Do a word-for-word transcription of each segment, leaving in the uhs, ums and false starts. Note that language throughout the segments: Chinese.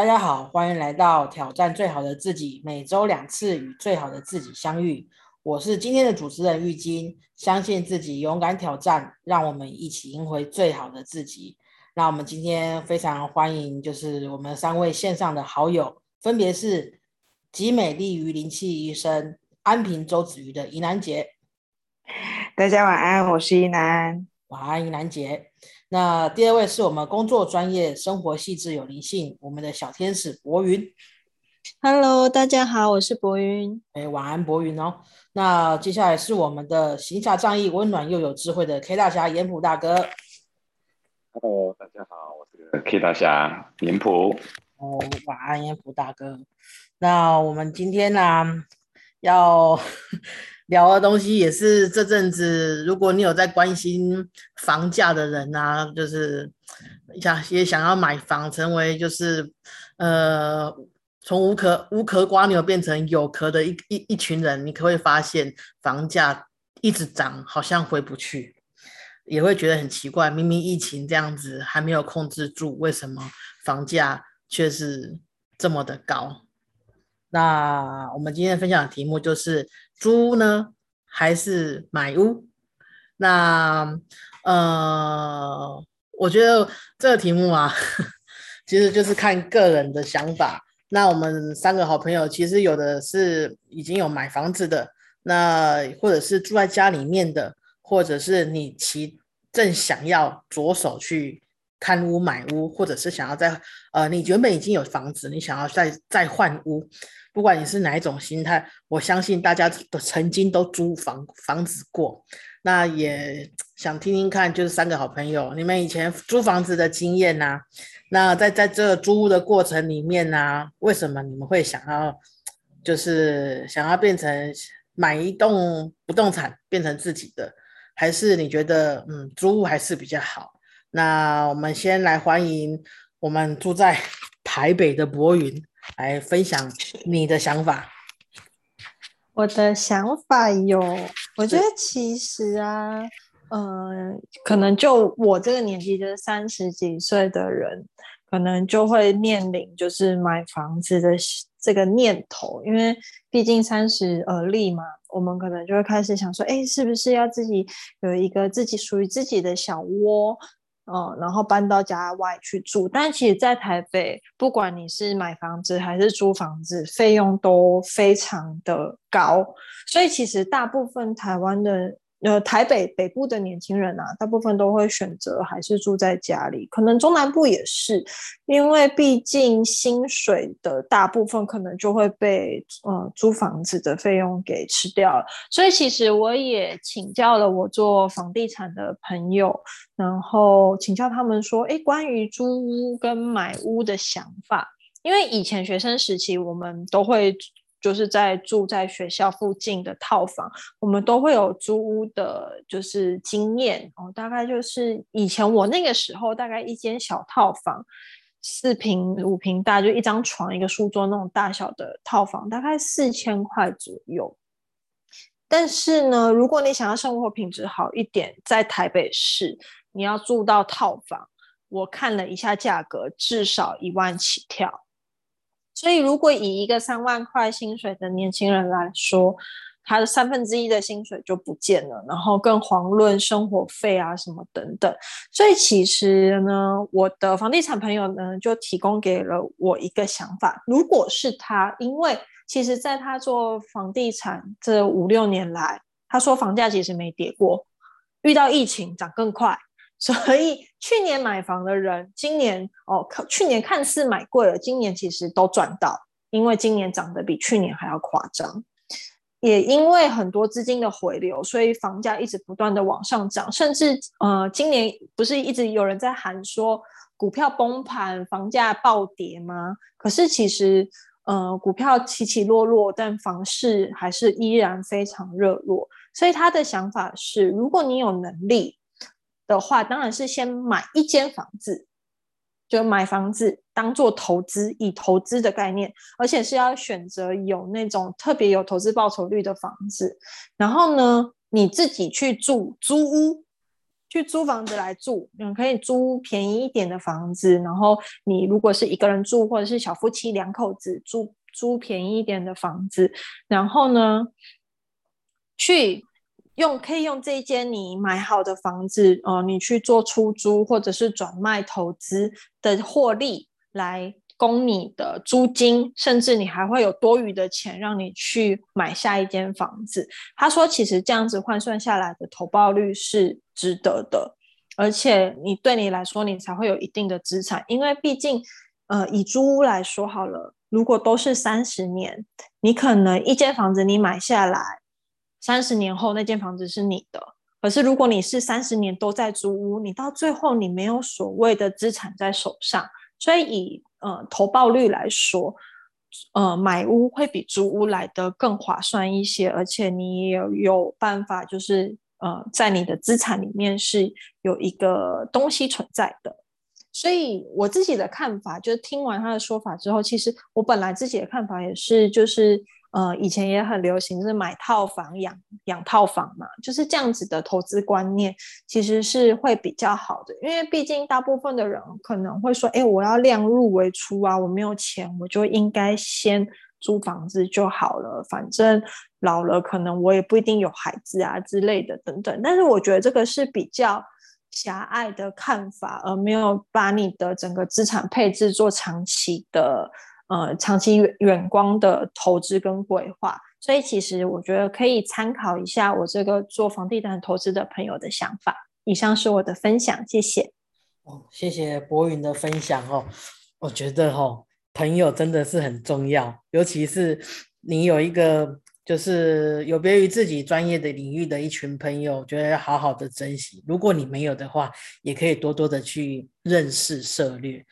大家好，欢迎来到挑战最好的自己，每周两次与最好的自己相遇。我是今天的主持人玉金，相信自己，勇敢挑战，让我们一起赢回最好的自己。那我们今天非常欢迎就是我们三位线上的好友，分别是集美丽于灵气医生、安平周子瑜的宜南姐。大家晚安，我是宜南。晚安，宜南姐。那第二位是我们工作专业、生活细致有灵性，我们的小天使博云。Hello， 大家好，我是博云。哎，晚安，博云哦。那接下来是我们的行侠仗义、温暖又有智慧的 K 大侠严普大哥。Hello， 大家好，我是 K 大侠严普。哦，晚安，严普大哥。那我们今天呢、啊，要聊的东西也是这阵子，如果你有在关心房价的人啊，就是想也想要买房，成为就是呃从无壳无壳瓜牛变成有壳的 一, 一, 一群人，你可会发现房价一直涨，好像回不去，也会觉得很奇怪，明明疫情这样子还没有控制住，为什么房价却是这么的高？那我们今天分享的题目就是租屋呢还是买屋？那呃，我觉得这个题目啊，其实就是看个人的想法。那我们三个好朋友，其实有的是已经有买房子的，那或者是住在家里面的，或者是你其正想要着手去看屋买屋，或者是想要在呃，你原本已经有房子，你想要再再换屋，不管你是哪一种心态，我相信大家都曾经都租房房子过。那也想听听看，就是三个好朋友，你们以前租房子的经验啊，那在在这租屋的过程里面啊，为什么你们会想要就是想要变成买一栋不动产变成自己的，还是你觉得嗯租屋还是比较好？那我们先来欢迎我们住在台北的博云来分享你的想法。我的想法有，我觉得其实啊，呃，可能就我这个年纪，就是三十几岁的人，可能就会面临就是买房子的这个念头，因为毕竟三十而立嘛，我们可能就会开始想说，哎，是不是要自己有一个自己属于自己的小窝？嗯、然后搬到家外去住。但其实在台北，不管你是买房子还是租房子，费用都非常的高，所以其实大部分台湾的呃台北北部的年轻人啊，大部分都会选择还是住在家里，可能中南部也是，因为毕竟薪水的大部分可能就会被呃租房子的费用给吃掉了。所以其实我也请教了我做房地产的朋友，然后请教他们说，诶，关于租屋跟买屋的想法，因为以前学生时期我们都会就是在住在学校附近的套房，我们都会有租屋的就是经验、哦、大概就是以前我那个时候大概一间小套房，四坪五坪大，就一张床一个书桌那种大小的套房，大概四千块左右。但是呢，如果你想要生活品质好一点，在台北市你要住到套房，我看了一下价格至少一万起跳。所以如果以一个三万块薪水的年轻人来说，他的三分之一的薪水就不见了，然后更遑论生活费啊什么等等。所以其实呢，我的房地产朋友呢就提供给了我一个想法，如果是他，因为其实在他做房地产这五六年来，他说房价其实没跌过，遇到疫情涨更快，所以去年买房的人，今年哦，去年看似买贵了，今年其实都赚到，因为今年涨得比去年还要夸张。也因为很多资金的回流，所以房价一直不断的往上涨，甚至呃，今年不是一直有人在喊说股票崩盘，房价暴跌吗？可是其实呃，股票起起落落，但房市还是依然非常热络。所以他的想法是，如果你有能力的话，当然是先买一间房子，就买房子当做投资，以投资的概念，而且是要选择有那种特别有投资报酬率的房子。然后呢，你自己去住租屋，去租房子来住，你可以租便宜一点的房子，然后你如果是一个人住或者是小夫妻两口子租租便宜一点的房子，然后呢去用可以用这一间你买好的房子、呃、你去做出租或者是转卖投资的获利来供你的租金，甚至你还会有多余的钱让你去买下一间房子。他说其实这样子换算下来的投报率是值得的，而且你对你来说你才会有一定的资产，因为毕竟呃，以租屋来说好了，如果都是三十年，你可能一间房子你买下来三十年后那间房子是你的，可是如果你是三十年都在租屋，你到最后你没有所谓的资产在手上，所以以呃，投报率来说，呃，买屋会比租屋来得更划算一些，而且你也有办法，就是呃，在你的资产里面是有一个东西存在的。所以我自己的看法，就是听完他的说法之后，其实我本来自己的看法也是，就是呃，以前也很流行是买套房养养套房嘛，就是这样子的投资观念其实是会比较好的，因为毕竟大部分的人可能会说，哎，我要量入为出啊，我没有钱，我就应该先租房子就好了，反正老了可能我也不一定有孩子啊之类的等等。但是我觉得这个是比较狭隘的看法，而没有把你的整个资产配置做长期的呃，长期远光的投资跟规划，所以其实我觉得可以参考一下我这个做房地产投资的朋友的想法。以上是我的分享，谢谢。哦，谢谢博云的分享哦。我觉得哦，朋友真的是很重要，尤其是你有一个就是有别于自己专业的领域的一群朋友，我觉得要好好的珍惜。如果你没有的话，也可以多多的去认识涉略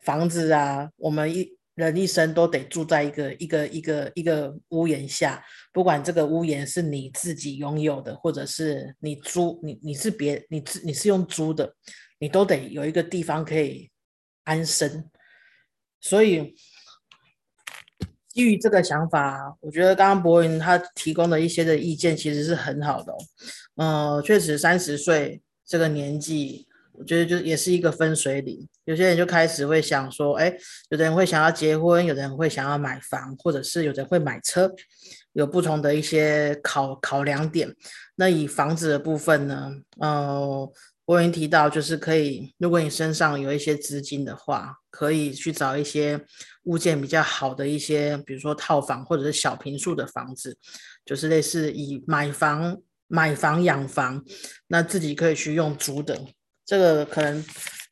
房子啊，我们一。人一生都得住在一个一个一个一个屋檐下，不管这个屋檐是你自己拥有的，或者是你租你你是别你你是用租的，你都得有一个地方可以安身。所以基于这个想法，我觉得刚刚博云他提供的一些的意见其实是很好的、哦。嗯、呃，确实三十岁这个年纪。我觉得就也是一个分水岭，有些人就开始会想说，哎，有的人会想要结婚，有的人会想要买房，或者是有的人会买车，有不同的一些考考量点。那以房子的部分呢，呃，我已经提到，就是可以，如果你身上有一些资金的话，可以去找一些物件比较好的一些，比如说套房或者是小坪数的房子，就是类似以买房买房养房，那自己可以去用租的。这个可能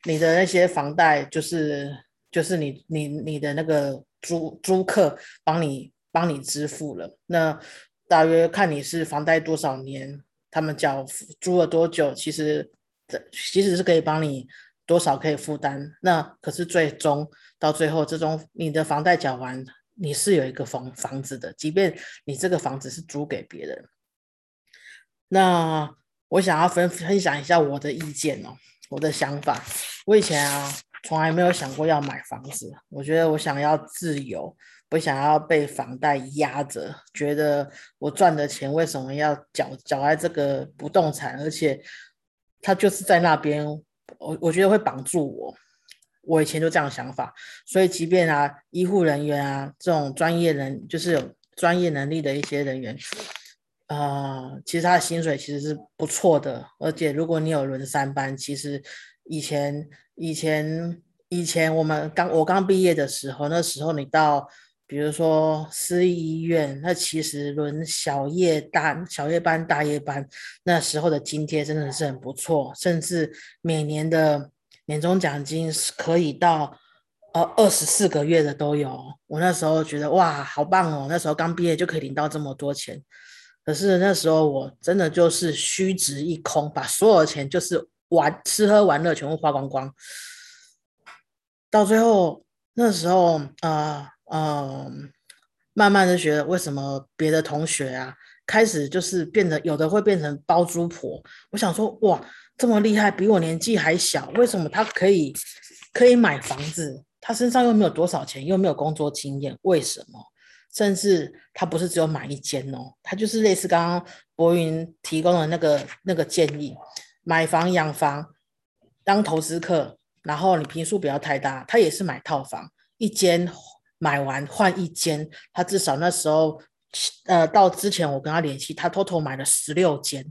你的那些房贷就是就是你你你的那个租租客帮你帮你支付了，那大约看你是房贷多少年，他们缴租了多久，其实其实是可以帮你多少可以负担。那可是最终到最后，这种你的房贷缴完，你是有一个房房子的，即便你这个房子是租给别人。那我想要分分享一下我的意见哦，我的想法。我以前啊，从来没有想过要买房子。我觉得我想要自由，不想要被房贷压着。觉得我赚的钱为什么要缴缴在这个不动产？而且它就是在那边，我我觉得会绑住我。我以前就这样想法，所以即便啊，医护人员啊这种专业人，就是有专业能力的一些人员。呃，其实他的薪水其实是不错的，而且如果你有轮三班，其实以前以前以前我们刚我刚毕业的时候，那时候你到比如说私立医院，那其实轮小夜班、小夜班、大夜班，那时候的津贴真的是很不错，甚至每年的年终奖金是可以到。呃，二十四个月的都有。我那时候觉得哇，好棒哦！那时候刚毕业就可以领到这么多钱。可是那时候我真的就是虚掷一空，把所有的钱就是玩吃喝玩乐全部花光光。到最后那时候，呃呃，慢慢的觉得为什么别的同学啊，开始就是变得有的会变成包租婆。我想说哇，这么厉害，比我年纪还小，为什么他可以可以买房子？他身上又没有多少钱，又没有工作经验，为什么？甚至他不是只有买一间哦，他就是类似刚刚博云提供的那个那个建议，买房养房当投资客，然后你坪数不要太大，他也是买套房，一间买完换一间，他至少那时候呃，到之前我跟他联系，他偷偷买了十六间，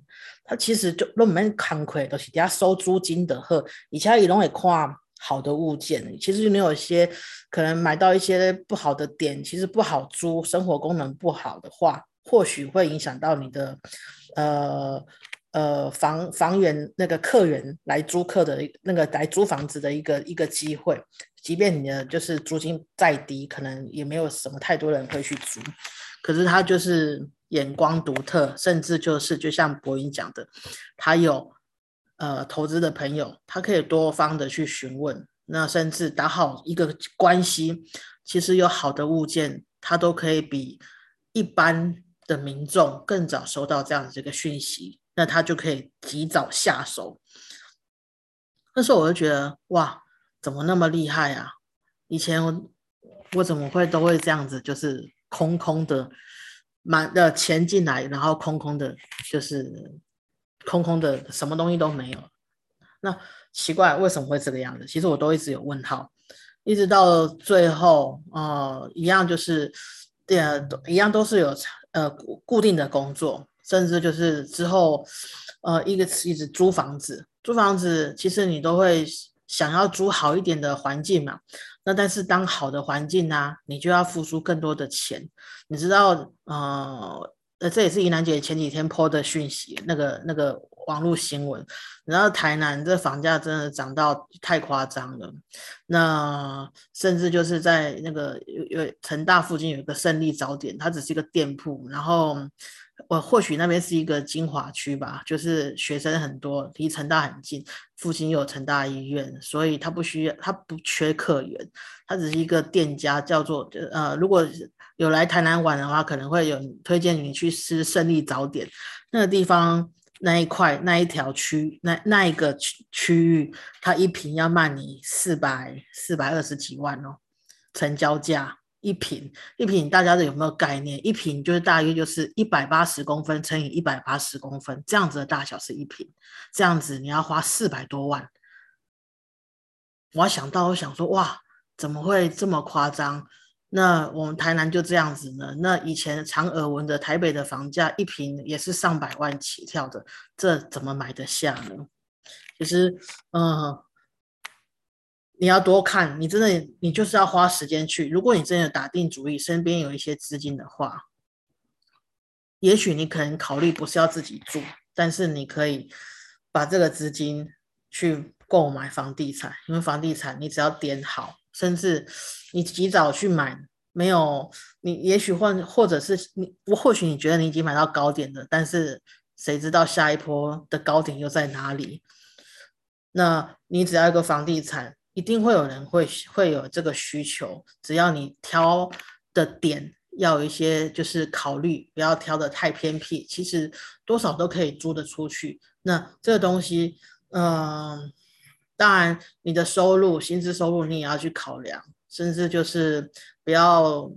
他其实就都没工作，都是在收租金的呵。以前他都会看好的物件，其实你有些可能买到一些不好的点，其实不好租，生活功能不好的话，或许会影响到你的呃呃房房源那个客源来租客的那个来租房子的一个一个机会，即便你的就是租金再低，可能也没有什么太多人会去租。可是他就是眼光独特，甚至就是就像博颖讲的，他有呃投资的朋友，他可以多方的去询问，那甚至打好一个关系，其实有好的物件，他都可以比一般的民众更早收到这样的这个讯息，那他就可以及早下手。那时候我就觉得哇，怎么那么厉害啊？以前 我, 我怎么会都会这样子，就是。空空的满的钱进来，然后空空的就是空空的，什么东西都没有。那奇怪，为什么会这个样子？其实我都一直有问号，一直到最后呃一样就是呃一样都是有呃固定的工作，甚至就是之后呃一个一直租房子租房子，其实你都会想要租好一点的环境嘛，那但是当好的环境啊，你就要付出更多的钱。你知道呃这也是宜兰姐前几天 po 的讯息，那个那个网络新闻，然后台南这房价真的涨到太夸张了，那甚至就是在那个有有成大附近有一个胜利早点，它只是一个店铺，然后我或许那边是一个精华区吧，就是学生很多，离成大很近，附近有成大医院，所以他不需要，他不缺客源，他只是一个店家，叫做呃，如果有来台南玩的话，可能会有推荐你去吃胜利早点，那个地方那一块那一条区那那一个区域，他一坪要卖你四百四百二十几万哦，成交价。一坪一坪大家有没有概念？一坪就是大约就是一百八十公分乘以一百八十公分，这样子的大小是一坪，这样子你要花四百多万。我想到我想说哇，怎么会这么夸张？那我们台南就这样子呢？那以前常耳闻的台北的房价一坪也是上百万起跳的，这怎么买得下呢？其实嗯你要多看，你真的你就是要花时间去。如果你真的打定主意，身边有一些资金的话，也许你可能考虑不是要自己住，但是你可以把这个资金去购买房地产，因为房地产你只要点好，甚至你及早去买，没有你也许或或者是你或许你觉得你已经买到高点了，但是谁知道下一波的高点又在哪里？那你只要一个房地产。一定会有人会会有这个需求，只要你挑的点要有一些就是考虑，不要挑的太偏僻，其实多少都可以租得出去。那这个东西嗯、呃，当然你的收入薪资收入你也要去考量，甚至就是不要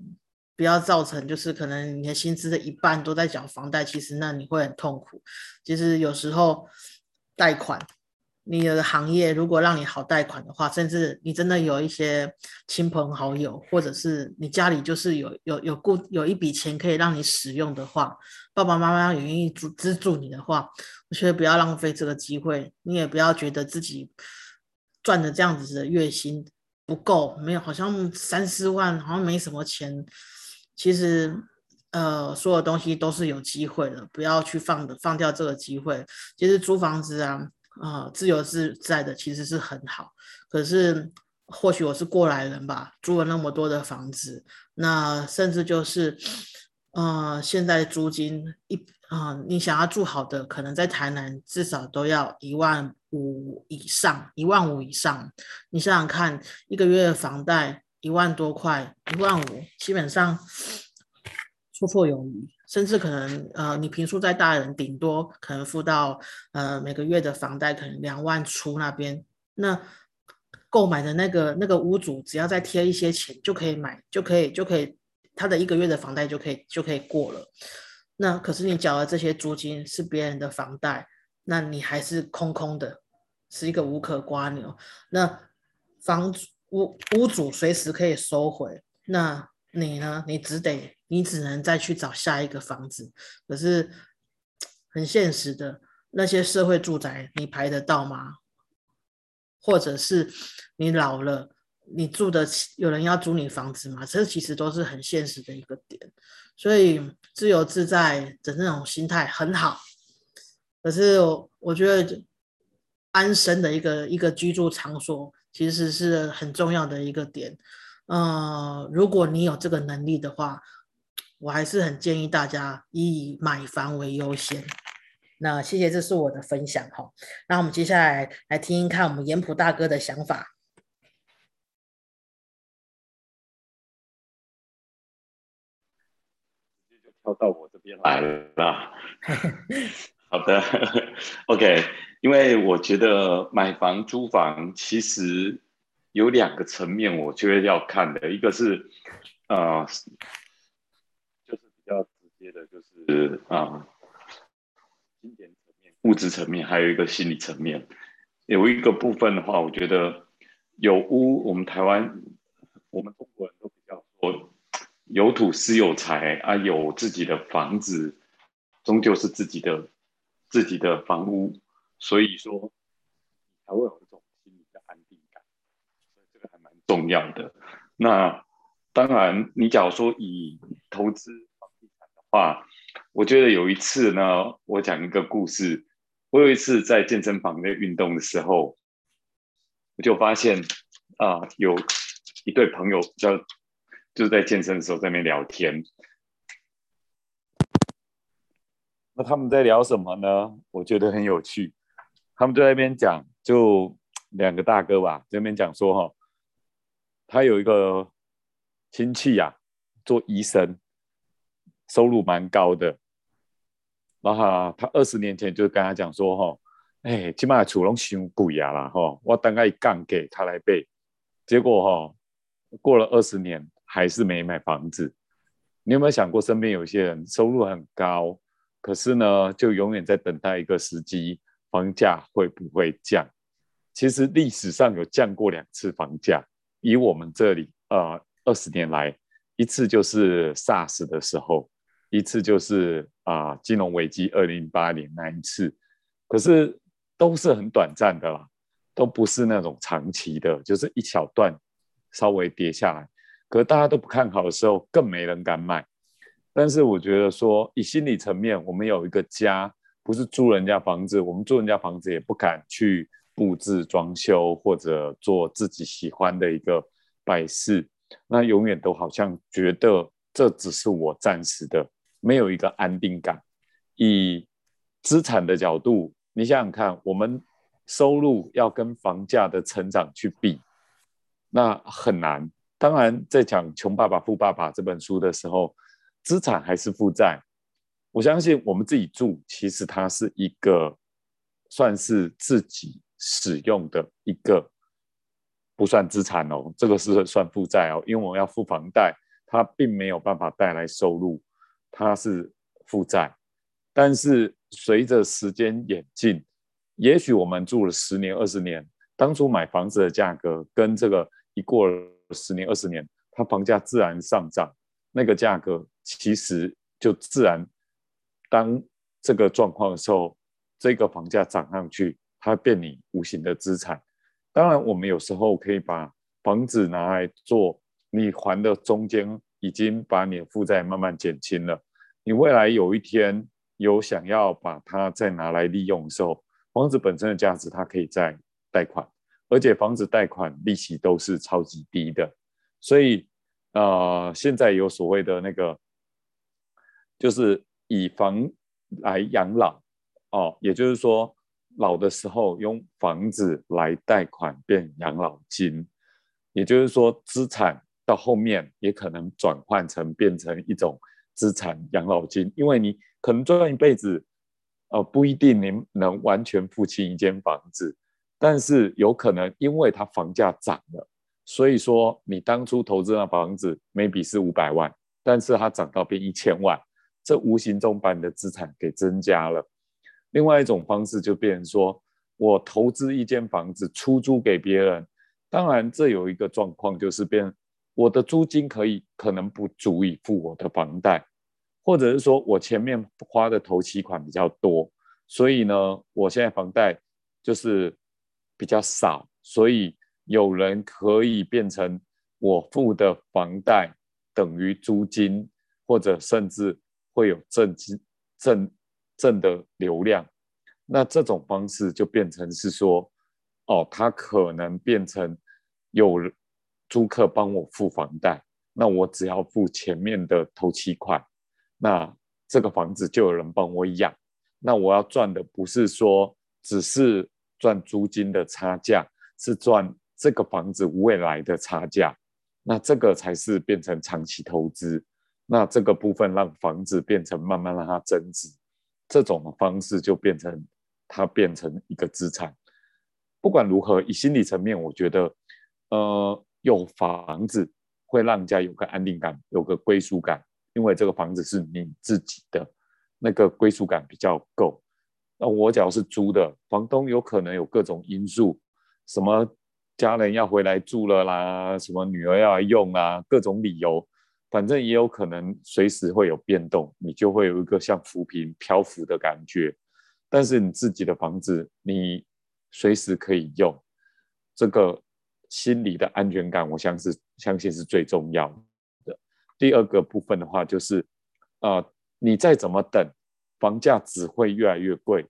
不要造成就是可能你的薪资的一半都在缴房贷，其实那你会很痛苦。其实有时候贷款你的行业如果让你好贷款的话，甚至你真的有一些亲朋好友，或者是你家里就是有有有固有一笔钱可以让你使用的话，爸爸妈妈愿意资助你的话，我觉得不要浪费这个机会。你也不要觉得自己赚的这样子的月薪不够，没有好像三四万好像没什么钱，其实呃，所有东西都是有机会的，不要去放的放掉这个机会。其实租房子啊。呃，自由自在的其实是很好，可是或许我是过来人吧，租了那么多的房子，那甚至就是呃，现在租金一呃，你想要住好的，可能在台南至少都要一万五以上，一万五以上。你想想看，一个月的房贷一万多块，一万五，基本上绰绰有余。甚至可能呃，你坪数再大的人，顶多可能付到呃每个月的房贷可能两万出那边。那购买的那个那个屋主，只要再贴一些钱就可以买，就可以就可以他的一个月的房贷就可以就可以过了。那可是你缴的这些租金是别人的房贷，那你还是空空的，是一个无可刮牛。那房屋屋主随时可以收回，那你呢？你只得你只能再去找下一个房子。可是很现实的，那些社会住宅你排得到吗？或者是你老了，你住得起，有人要租你房子吗？这其实都是很现实的一个点。所以自由自在的那种心态很好，可是 我, 我觉得安身的一个一个居住场所其实是很重要的一个点。呃，如果你有这个能力的话，我还是很建议大家以买房为优先。那谢谢，这是我的分享哈。那我们接下来来听一看我们盐埔大哥的想法。就跳到我这边来了。好的 ，OK。因为我觉得买房、租房其实有两个层面，我觉得要看的，一个是呃，就是比较直接的，就是啊。呃金钱层面、物质层面，还有一个心理层面。有一个部分的话，我觉得有屋，我们台湾，我们中国人都比较说有土是有财啊，有自己的房子，终究是自己的自己的房屋，所以说才会有一种心理的安定感，所以这个还蛮重要的。那当然，你假如说以投资房地产的话，我觉得有一次呢，我讲一个故事。我有一次在健身房在运动的时候，我就发现啊、呃，有一对朋友叫就是在健身的时候在那边聊天。那他们在聊什么呢？我觉得很有趣。他们就在那边讲，就两个大哥吧，在那边讲说哈、哦，他有一个亲戚啊，做医生。收入蛮高的，然后他二十年前就跟他讲说：“吼，哎，现在厝拢伤贵啊啦，吼，我等下一降给他来背。”结果吼，过了二十年还是没买房子。你有没有想过，身边有些人收入很高，可是呢，就永远在等待一个时机，房价会不会降？其实历史上有降过两次房价，以我们这里呃二十年来，一次就是 SARS 的时候。一次就是、呃、金融危机二零零八年那一次，可是都是很短暂的啦，都不是那种长期的，就是一小段稍微跌下来，可是大家都不看好的时候更没人敢买。但是我觉得说以心理层面，我们有一个家，不是租人家房子，我们租人家房子也不敢去布置装修或者做自己喜欢的一个摆饰，那永远都好像觉得这只是我暂时的，没有一个安定感。以资产的角度，你想想看，我们收入要跟房价的成长去比，那很难。当然在讲《穷爸爸富爸爸》这本书的时候，资产还是负债，我相信我们自己住，其实它是一个算是自己使用的一个，不算资产哦，这个是算负债哦，因为我们要付房贷，它并没有办法带来收入，它是负债。但是随着时间演进，也许我们住了十年、二十年，当初买房子的价格跟这个一过了十年、二十年，它房价自然上涨，那个价格其实就自然，当这个状况的时候，这个房价涨上去，它变你无形的资产。当然我们有时候可以把房子拿来做，你还的中间已经把你的负债慢慢减轻了，你未来有一天有想要把它再拿来利用的时候，房子本身的价值它可以再贷款，而且房子贷款利息都是超级低的。所以呃，现在有所谓的那个就是以房来养老哦，也就是说老的时候用房子来贷款变养老金，也就是说资产到后面也可能转换成变成一种资产养老金，因为你可能赚一辈子、呃、不一定你能完全付清一间房子，但是有可能因为它房价涨了，所以说你当初投资那房子 maybe 是五百万，但是它涨到变一千万，这无形中把你的资产给增加了。另外一种方式就变成说我投资一间房子出租给别人，当然这有一个状况就是变我的租金可以可能不足以付我的房贷，或者是说我前面花的头期款比较多，所以呢我现在房贷就是比较少，所以有人可以变成我付的房贷等于租金，或者甚至会有正正正的流量。那这种方式就变成是说哦，它可能变成有租客帮我付房贷，那我只要付前面的头期款，那这个房子就有人帮我养，那我要赚的不是说只是赚租金的差价，是赚这个房子未来的差价，那这个才是变成长期投资，那这个部分让房子变成慢慢让它增值，这种方式就变成它变成一个资产。不管如何，以心理层面我觉得呃，有房子会让人家有个安定感，有个归属感，因为这个房子是你自己的，那个归属感比较够。那我假如是租的，房东有可能有各种因素，什么家人要回来住了啦，什么女儿要来用啦，各种理由，反正也有可能随时会有变动，你就会有一个像浮萍漂浮的感觉。但是你自己的房子你随时可以用，这个心理的安全感我相信, 相信是最重要的。第二个部分的话就是、呃、你再怎么等房价只会越来越贵，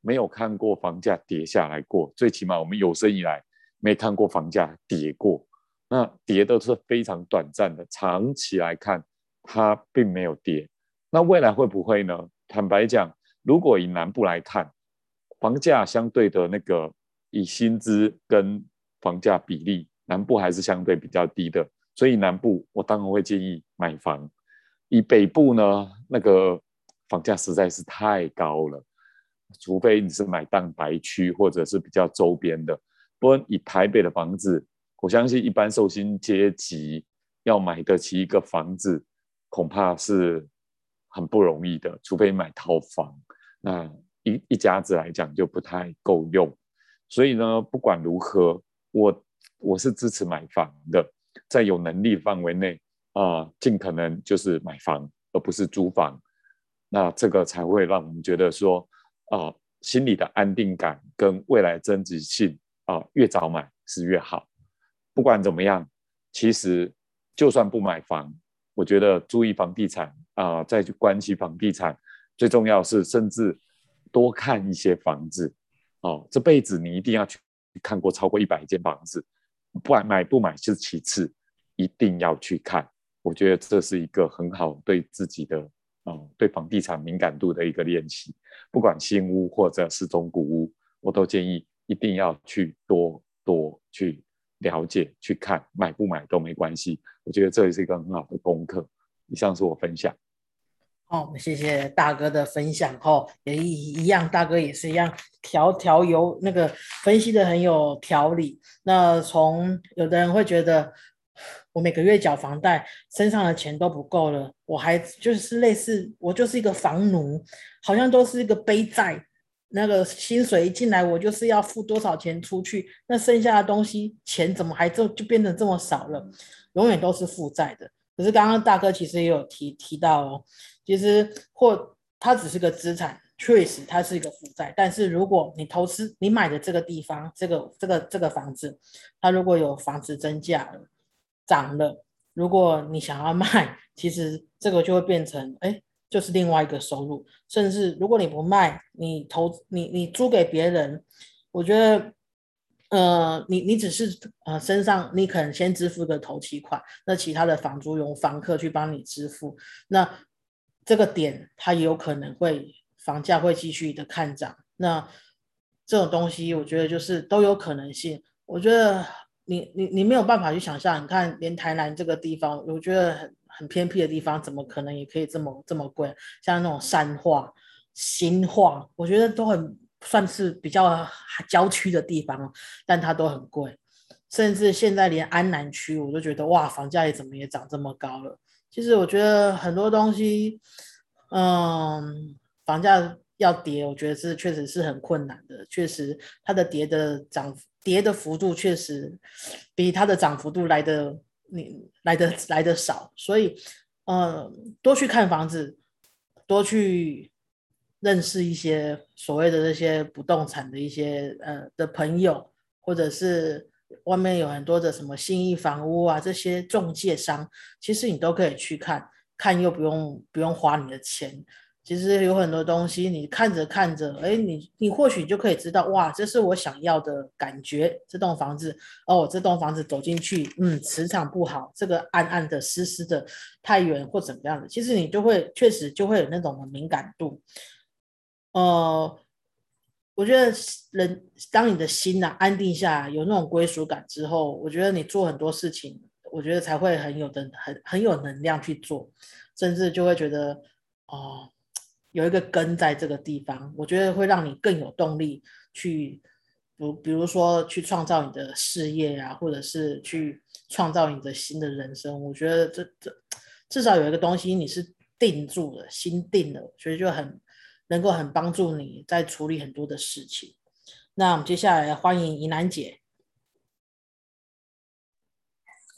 没有看过房价跌下来过，最起码我们有生以来没看过房价跌过，那跌都是非常短暂的，长期来看它并没有跌。那未来会不会呢？坦白讲，如果以南部来看，房价相对的那个以薪资跟房价比例，南部还是相对比较低的，所以南部我当然会建议买房。以北部呢，那个房价实在是太高了，除非你是买蛋白区或者是比较周边的。不过以台北的房子，我相信一般受薪阶级要买得起一个房子恐怕是很不容易的，除非买套房，那 一, 一家子来讲就不太够用。所以呢，不管如何我, 我是支持买房的，在有能力范围内、呃、尽可能就是买房而不是租房，那这个才会让我们觉得说、呃、心理的安定感跟未来增值性、呃、越早买是越好。不管怎么样，其实就算不买房，我觉得注意房地产、呃、再去关心房地产，最重要是甚至多看一些房子、呃、这辈子你一定要去看过超过一百间房子，不然买不买是其次，一定要去看。我觉得这是一个很好对自己的、呃、对房地产敏感度的一个练习。不管新屋或者是中古屋，我都建议一定要去多多去了解去看，买不买都没关系。我觉得这是一个很好的功课。以上是我分享。哦，谢谢大哥的分享。哦，也一样，大哥也是一样，条条有那个分析的很有条理。那从有的人会觉得我每个月缴房贷，身上的钱都不够了，我还就是类似我就是一个房奴，好像都是一个背债，那个薪水一进来我就是要付多少钱出去，那剩下的东西钱怎么还就就变得这么少了，永远都是负债的。可是刚刚大哥其实也有 提, 提到哦，其实或它只是个资产，确实它是一个负债，但是如果你投资你买的这个地方，这个这个这个房子，它如果有房子增价了涨了，如果你想要卖，其实这个就会变成哎，就是另外一个收入。甚至如果你不卖，你投你你租给别人，我觉得呃，你你只是呃身上你可能先支付个头期款，那其他的房租由房客去帮你支付，那这个点它也有可能会房价会继续的看涨。那这种东西我觉得就是都有可能性。我觉得你你你没有办法去想象，你看连台南这个地方，我觉得很很偏僻的地方，怎么可能也可以这么这么贵？像那种山化、新化，我觉得都很。算是比较郊区的地方，但它都很贵。甚至现在连安南区我就觉得哇，房价也怎么也涨这么高了。其实我觉得很多东西嗯，房价要跌，我觉得是确实是很困难的，确实它的跌的涨跌的幅度确实比它的涨幅度来的你来的来的少，所以呃，多去看房子，多去认识一些所谓的这些不动产的一些呃的朋友，或者是外面有很多的什么信义房屋啊这些中介商，其实你都可以去看看，又不用不用花你的钱。其实有很多东西你看着看着，哎，你你或许就可以知道，哇，这是我想要的感觉，这栋房子哦，这栋房子走进去，嗯，磁场不好，这个暗暗的湿湿的太远或怎么样的，其实你就会确实就会有那种敏感度。呃我觉得人当你的心啊安定下来，有那种归属感之后，我觉得你做很多事情，我觉得才会很有的很很有能量去做，甚至就会觉得哦、呃有一个根在这个地方，我觉得会让你更有动力去比如说去创造你的事业啊，或者是去创造你的新的人生。我觉得这这至少有一个东西你是定住了，心定了，所以就很能够很帮助你在处理很多的事情。那我们接下来欢迎宜南姐。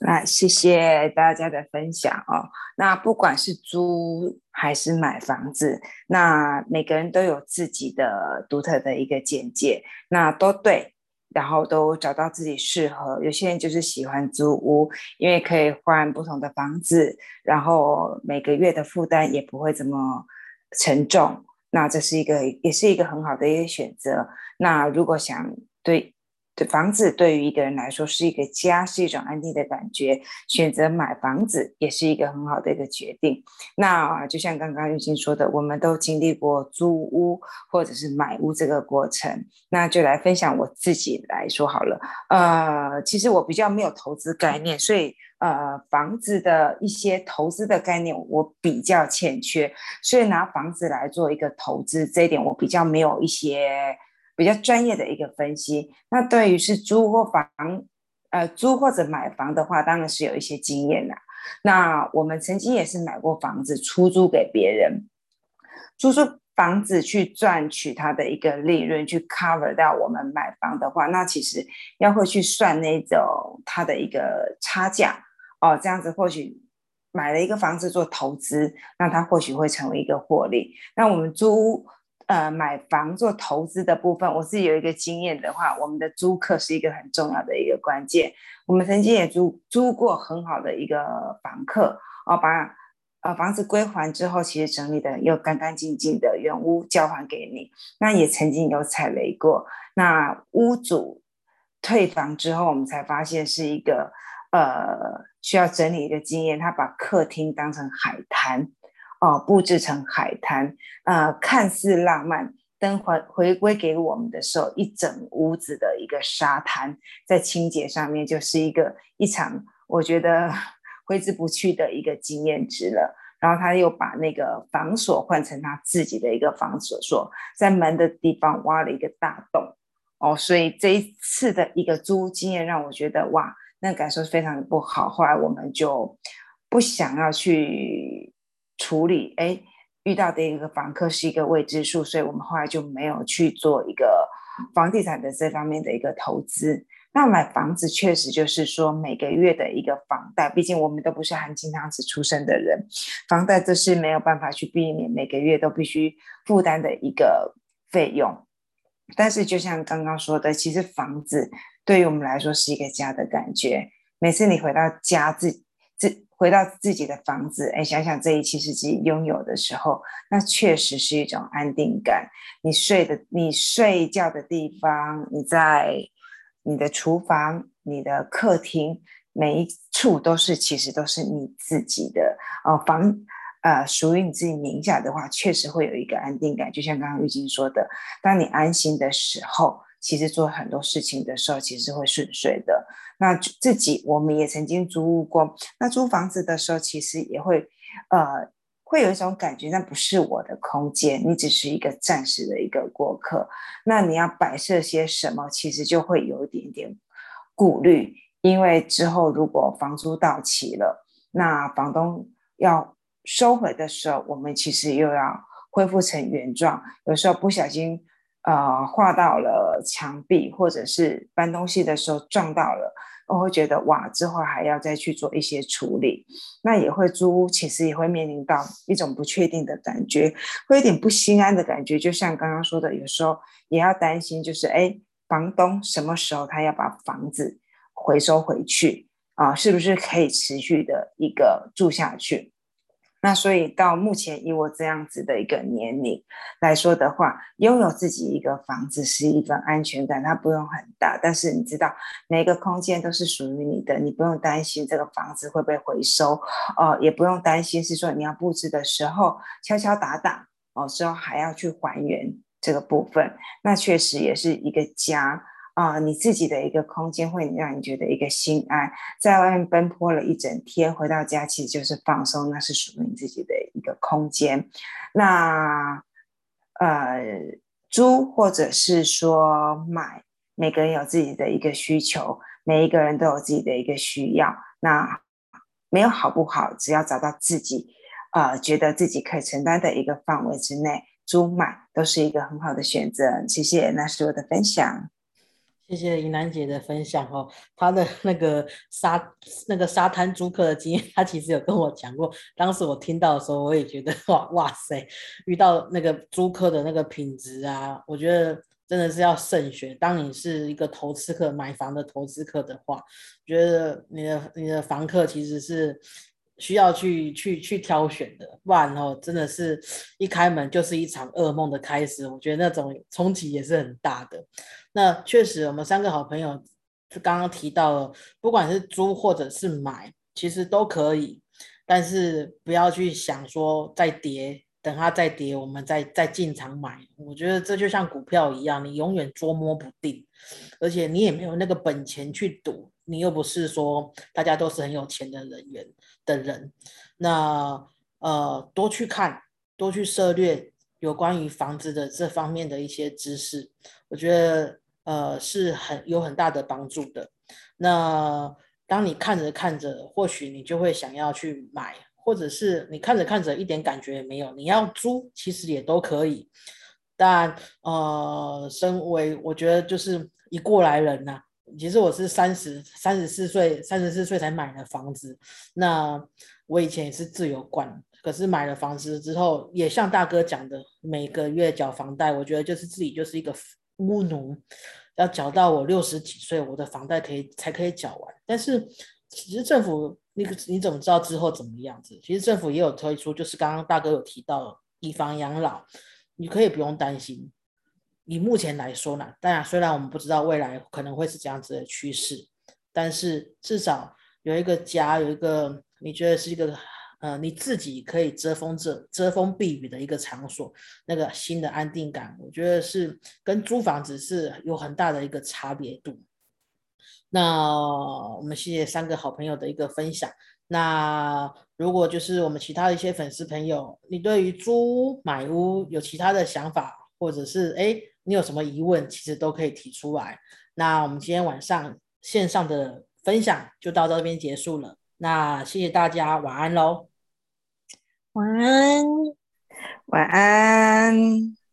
来，谢谢大家的分享哦。那不管是租还是买房子，那每个人都有自己的独特的一个见解，那都对，然后都找到自己适合。有些人就是喜欢租屋，因为可以换不同的房子，然后每个月的负担也不会这么沉重，那这是一个也是一个很好的一个选择。那如果想对对房子对于一个人来说是一个家，是一种安定的感觉，选择买房子也是一个很好的一个决定。那就像刚刚玉馨说的，我们都经历过租屋或者是买屋这个过程，那就来分享我自己来说好了。呃，其实我比较没有投资概念，所以呃，房子的一些投资的概念我比较欠缺，所以拿房子来做一个投资，这一点我比较没有一些比较专业的一个分析。那对于是租或房，呃，租或者买房的话，当然是有一些经验啦。那我们曾经也是买过房子出租给别人，出租房子去赚取它的一个利润，去 cover 到我们买房的话，那其实要会去算那种它的一个差价哦，这样子或许买了一个房子做投资，那它或许会成为一个获利。那我们租呃，买房做投资的部分，我自己有一个经验的话，我们的租客是一个很重要的一个关键。我们曾经也 租, 租过很好的一个房客、哦、把、呃、房子归还之后，其实整理的又干干净净的，原屋交还给你。那也曾经有踩雷过，那屋主退房之后，我们才发现是一个呃需要整理一个经验，他把客厅当成海滩哦、布置成海滩、呃、看似浪漫，等回回归给我们的时候，一整屋子的一个沙滩，在清洁上面就是一个一场我觉得挥之不去的一个经验值了。然后他又把那个房锁换成他自己的一个房锁锁，在门的地方挖了一个大洞、哦、所以这一次的一个租经验让我觉得哇，那感受非常不好。后来我们就不想要去处理遇到的一个房客是一个未知数，所以我们后来就没有去做一个房地产的这方面的一个投资。那买房子确实就是说每个月的一个房贷，毕竟我们都不是含金汤匙出生的人，房贷这是没有办法去避免，每个月都必须负担的一个费用。但是就像刚刚说的，其实房子对于我们来说是一个家的感觉，每次你回到家自己回到自己的房子，哎，想想这一期是自己拥有的时候，那确实是一种安定感。你睡的，你睡觉的地方，你在你的厨房、你的客厅，每一处都是，其实都是你自己的哦，房呃属于你自己名下的话，确实会有一个安定感。就像刚刚玉馨说的，当你安心的时候，其实做很多事情的时候其实会顺遂的。那自己我们也曾经租屋过，那租房子的时候其实也会呃，会有一种感觉，那不是我的空间，你只是一个暂时的一个过客。那你要摆设些什么其实就会有一点点顾虑，因为之后如果房租到期了，那房东要收回的时候，我们其实又要恢复成原状，有时候不小心呃画到了墙壁，或者是搬东西的时候撞到了，我会觉得哇，之后还要再去做一些处理。那也会租屋其实也会面临到一种不确定的感觉，会有点不心安的感觉，就像刚刚说的，有时候也要担心就是哎，房东什么时候他要把房子回收回去啊、呃，是不是可以持续的一个住下去。那所以到目前以我这样子的一个年龄来说的话，拥有自己一个房子是一份安全感，它不用很大，但是你知道每个空间都是属于你的，你不用担心这个房子会被回收、呃、也不用担心是说你要布置的时候敲敲打打、呃、之后还要去还原这个部分。那确实也是一个家啊、呃，你自己的一个空间会让你觉得一个心安，在外面奔波了一整天，回到家其实就是放松，那是属于你自己的一个空间。那呃，租或者是说买，每个人有自己的一个需求，每一个人都有自己的一个需要，那没有好不好，只要找到自己呃，觉得自己可以承担的一个范围之内，租买都是一个很好的选择。谢谢，那是我的分享。谢谢宜兰姐的分享哦，她的那个沙那个沙滩租客的经验，她其实有跟我讲过。当时我听到的时候，我也觉得哇哇塞，遇到那个租客的那个品质啊，我觉得真的是要慎选。当你是一个投资客，买房的投资客的话，觉得你的你的房客其实是需要去去去挑选的，不然哦，真的是一开门就是一场噩梦的开始。我觉得那种冲击也是很大的。那确实，我们三个好朋友刚刚提到了，不管是租或者是买，其实都可以，但是不要去想说再跌，等它再跌，我们再再进场买。我觉得这就像股票一样，你永远捉摸不定，而且你也没有那个本钱去赌，你又不是说大家都是很有钱的人员。的人，那呃，多去看，多去涉略有关于房子的这方面的一些知识，我觉得呃是很有很大的帮助的。那当你看着看着，或许你就会想要去买，或者是你看着看着一点感觉也没有，你要租其实也都可以。但呃，身为我觉得就是一过来人呐、啊。其实我是三十三十四岁，三十四岁才买了房子。那我以前也是自由惯，可是买了房子之后，也像大哥讲的，每个月缴房贷，我觉得就是自己就是一个屋奴，要缴到我六十几岁，我的房贷可以才可以缴完。但是其实政府，你你怎么知道之后怎么样子？其实政府也有推出，就是刚刚大哥有提到以房养老，你可以不用担心。以目前来说呢，当然虽然我们不知道未来可能会是这样子的趋势，但是至少有一个家，有一个你觉得是一个呃你自己可以遮风遮遮风避雨的一个场所，那个新的安定感，我觉得是跟租房子是有很大的一个差别度。那我们谢谢三个好朋友的一个分享。那如果就是我们其他的一些粉丝朋友，你对于租买屋有其他的想法，或者是哎，你有什么疑问，其实都可以提出来。那我们今天晚上线上的分享就到这边结束了。那谢谢大家，晚安喽！晚安，晚安。